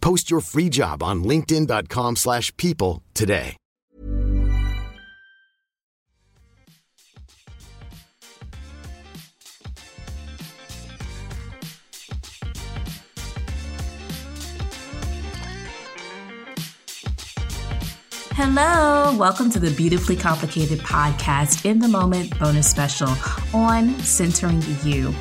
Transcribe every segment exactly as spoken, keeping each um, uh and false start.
Post your free job on linkedin dot com slash people today. Hello, welcome to the Beautifully Complicated Podcast in the Moment bonus special on Centering the You.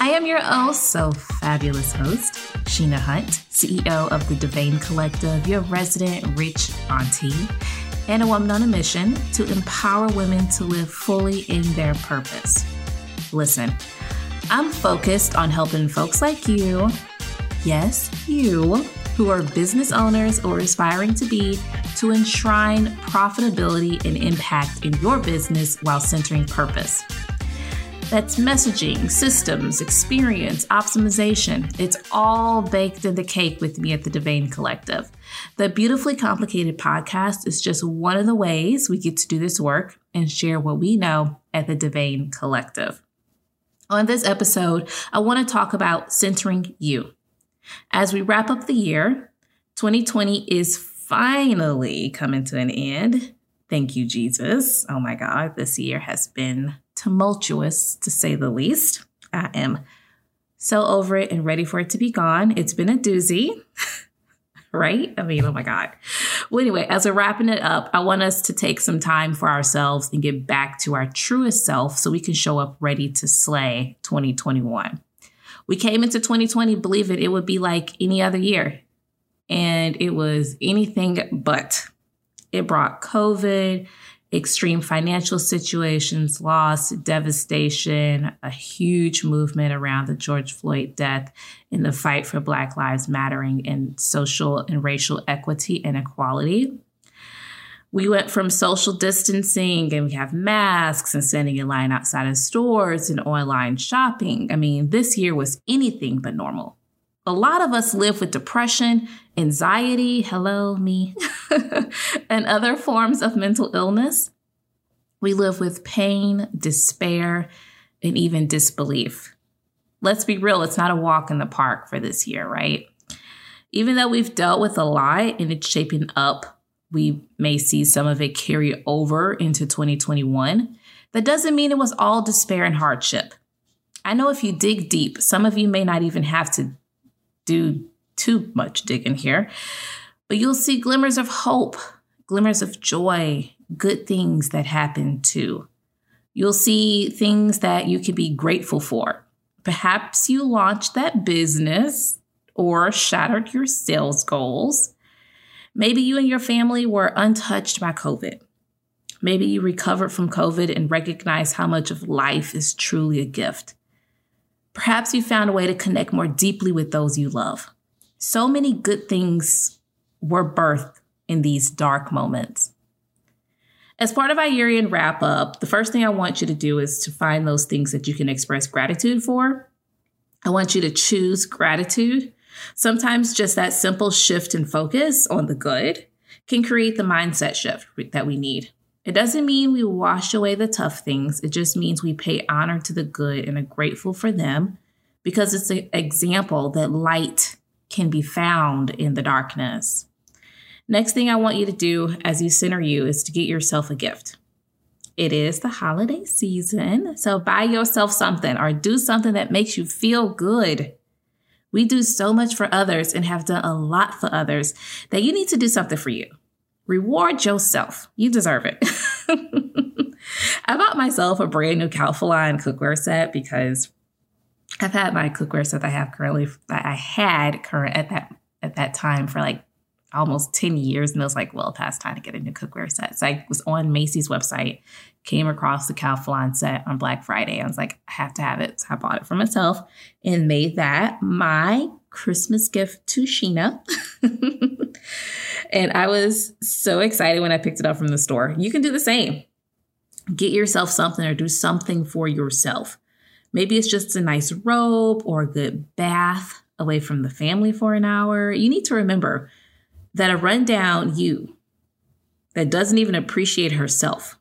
I am your oh so fabulous host, Sheena Hunt, C E O of the Devane Collective, your resident rich auntie, and a woman on a mission to empower women to live fully in their purpose. Listen, I'm focused on helping folks like you, yes, you, who are business owners or aspiring to be, to enshrine profitability and impact in your business while centering purpose. That's messaging, systems, experience, optimization. It's all baked in the cake with me at the Devane Collective. The Beautifully Complicated Podcast is just one of the ways we get to do this work and share what we know at the Devane Collective. On this episode, I want to talk about centering you. As we wrap up the year, twenty twenty is finally coming to an end. Thank you, Jesus. Oh my God, this year has been tumultuous, to say the least. I am so over it and ready for it to be gone. It's been a doozy, right? I mean, oh my God. Well, anyway, as we're wrapping it up, I want us to take some time for ourselves and get back to our truest self so we can show up ready to slay twenty twenty-one. We came into twenty twenty believing it would be like any other year, and it was anything but. It brought COVID, extreme financial situations, loss, devastation, a huge movement around the George Floyd death and the fight for Black Lives Mattering and social and racial equity and equality. We went from social distancing and we have masks and standing in line outside of stores and online shopping. I mean, this year was anything but normal. A lot of us live with depression, anxiety, hello, me, and other forms of mental illness. We live with pain, despair, and even disbelief. Let's be real, it's not a walk in the park for this year, right? Even though we've dealt with a lot and it's shaping up, we may see some of it carry over into twenty twenty-one. That doesn't mean it was all despair and hardship. I know if you dig deep, some of you may not even have to do too much digging here, but you'll see glimmers of hope, glimmers of joy, good things that happen too. You'll see things that you can be grateful for. Perhaps you launched that business or shattered your sales goals. Maybe you and your family were untouched by COVID. Maybe you recovered from COVID and recognized how much of life is truly a gift. Perhaps you found a way to connect more deeply with those you love. So many good things were birthed in these dark moments. As part of our year-end wrap-up, the first thing I want you to do is to find those things that you can express gratitude for. I want you to choose gratitude. Sometimes just that simple shift in focus on the good can create the mindset shift that we need. It doesn't mean we wash away the tough things. It just means we pay honor to the good and are grateful for them, because it's an example that light can be found in the darkness. Next thing I want you to do as you center you is to get yourself a gift. It is the holiday season, so buy yourself something or do something that makes you feel good. We do so much for others and have done a lot for others that you need to do something for you. Reward yourself. You deserve it. I bought myself a brand new Calphalon cookware set because I've had my cookware set that I have currently, that I had current at that at that time for like almost ten years. And it was like, well, past time to get a new cookware set. So I was on Macy's website, came across the Calphalon set on Black Friday. I was like, I have to have it. So I bought it for myself and made that my Christmas gift to Sheena. And I was so excited when I picked it up from the store. You can do the same. Get yourself something or do something for yourself. Maybe it's just a nice robe or a good bath away from the family for an hour. You need to remember that a rundown you that doesn't even appreciate herself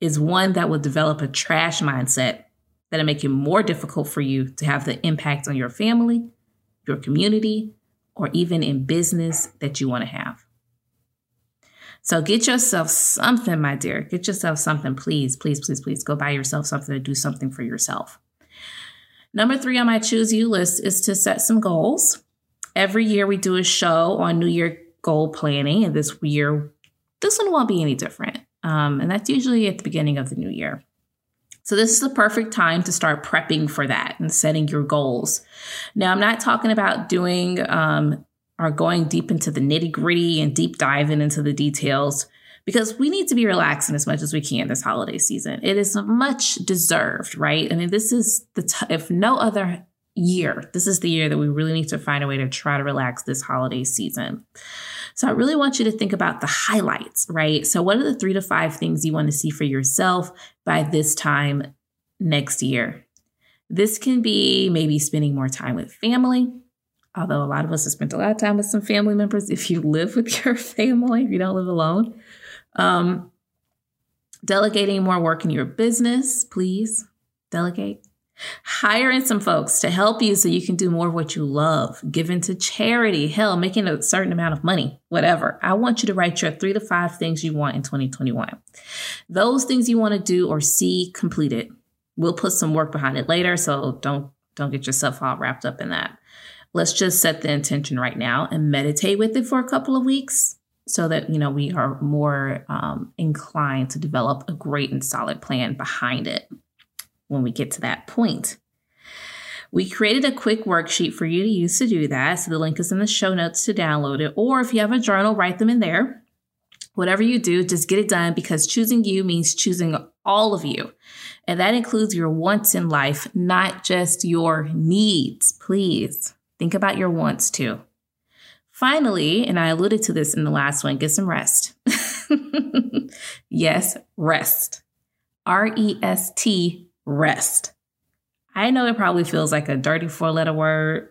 is one that will develop a trash mindset that'll make it more difficult for you to have the impact on your family, your community, or even in business that you want to have. So get yourself something, my dear. Get yourself something, please, please, please, please. Go buy yourself something to do something for yourself. Number three on my Choose You list is to set some goals. Every year we do a show on New Year goal planning, and this year, this one won't be any different. Um, and that's usually at the beginning of the new year. So this is the perfect time to start prepping for that and setting your goals. Now, I'm not talking about doing um, or going deep into the nitty gritty and deep diving into the details, because we need to be relaxing as much as we can this holiday season. It is much deserved, right? I mean, this is the t- if no other year, this is the year that we really need to find a way to try to relax this holiday season. So I really want you to think about the highlights, right? So what are the three to five things you want to see for yourself by this time next year? This can be maybe spending more time with family, although a lot of us have spent a lot of time with some family members. If you live with your family, if you don't live alone, um, delegating more work in your business, please delegate. Hiring some folks to help you so you can do more of what you love, giving to charity, hell, making a certain amount of money, whatever. I want you to write your three to five things you want in twenty twenty-one. Those things you want to do or see completed. We'll put some work behind it later, so don't don't get yourself all wrapped up in that. Let's just set the intention right now and meditate with it for a couple of weeks so that, you know, we are more um, inclined to develop a great and solid plan behind it. When we get to that point, we created a quick worksheet for you to use to do that. So the link is in the show notes to download it. Or if you have a journal, write them in there. Whatever you do, just get it done, because choosing you means choosing all of you. And that includes your wants in life, not just your needs. Please think about your wants too. Finally, and I alluded to this in the last one, get some rest. Yes, rest. R E S T. Rest. I know it probably feels like a dirty four-letter word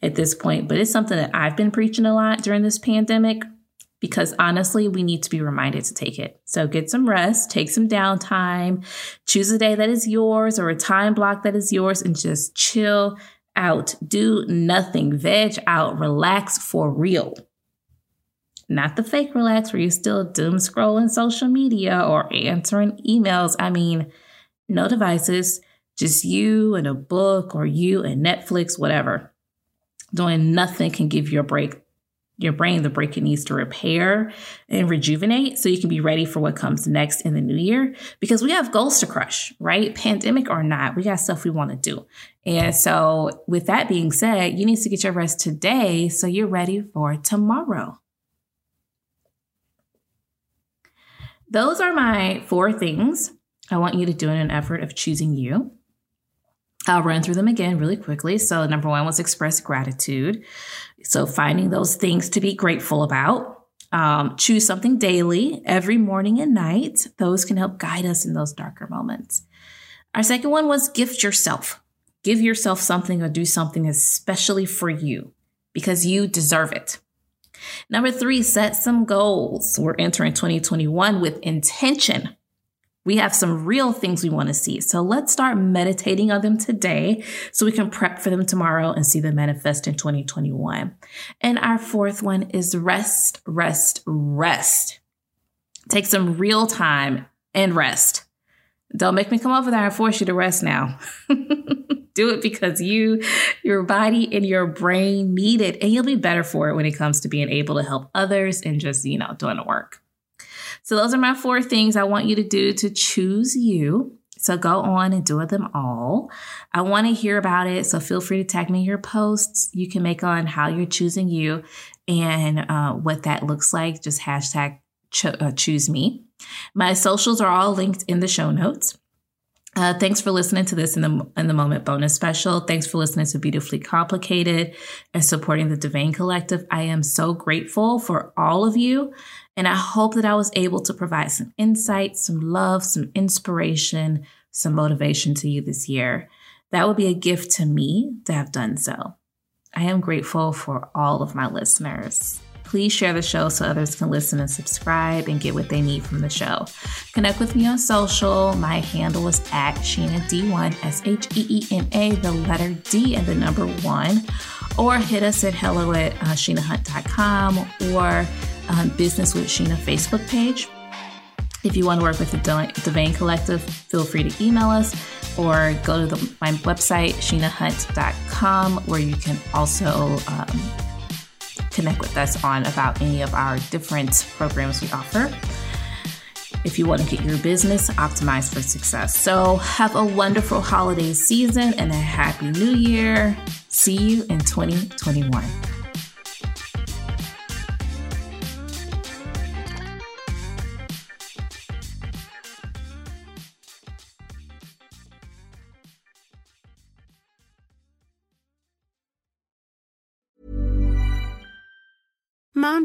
at this point, but it's something that I've been preaching a lot during this pandemic, because honestly, we need to be reminded to take it. So get some rest, take some downtime, choose a day that is yours or a time block that is yours, and just chill out. Do nothing, veg out, relax for real. Not the fake relax where you're still doom scrolling social media or answering emails. I mean, no devices, just you and a book or you and Netflix, whatever. Doing nothing can give your break, your brain the break it needs to repair and rejuvenate so you can be ready for what comes next in the new year, because we have goals to crush, right? Pandemic or not, we got stuff we want to do. And so with that being said, you need to get your rest today so you're ready for tomorrow. Those are my four things I want you to do in an effort of choosing you. I'll run through them again really quickly. So number one was express gratitude. So finding those things to be grateful about. Um, choose something daily, every morning and night. Those can help guide us in those darker moments. Our second one was gift yourself. Give yourself something or do something especially for you, because you deserve it. Number three, set some goals. We're entering twenty twenty-one with intention. We have some real things we want to see. So let's start meditating on them today so we can prep for them tomorrow and see them manifest in twenty twenty-one. And our fourth one is rest, rest, rest. Take some real time and rest. Don't make me come over there and force you to rest now. Do it because you, your body and your brain need it. And you'll be better for it when it comes to being able to help others and just, you know, doing the work. So those are my four things I want you to do to choose you. So go on and do them all. I want to hear about it. So feel free to tag me your posts you can make on how you're choosing you and uh, what that looks like. Just hashtag cho- uh, choose me. My socials are all linked in the show notes. Uh, thanks for listening to this in the in the moment bonus special. Thanks for listening to Beautifully Complicated and supporting the Devane Collective. I am so grateful for all of you. And I hope that I was able to provide some insight, some love, some inspiration, some motivation to you this year. That would be a gift to me to have done so. I am grateful for all of my listeners. Please share the show so others can listen and subscribe and get what they need from the show. Connect with me on social. My handle is at Sheena D one, S H E E N A, the letter D and the number one. Or hit us at hello at uh, sheena hunt dot com or um, Business with Sheena Facebook page. If you want to work with the Devane Collective, feel free to email us or go to the, my website, sheena hunt dot com, where you can also um, connect with us on about any of our different programs we offer. If you want to get your business optimized for success. So have a wonderful holiday season and a happy new year. See you in twenty twenty-one. Mom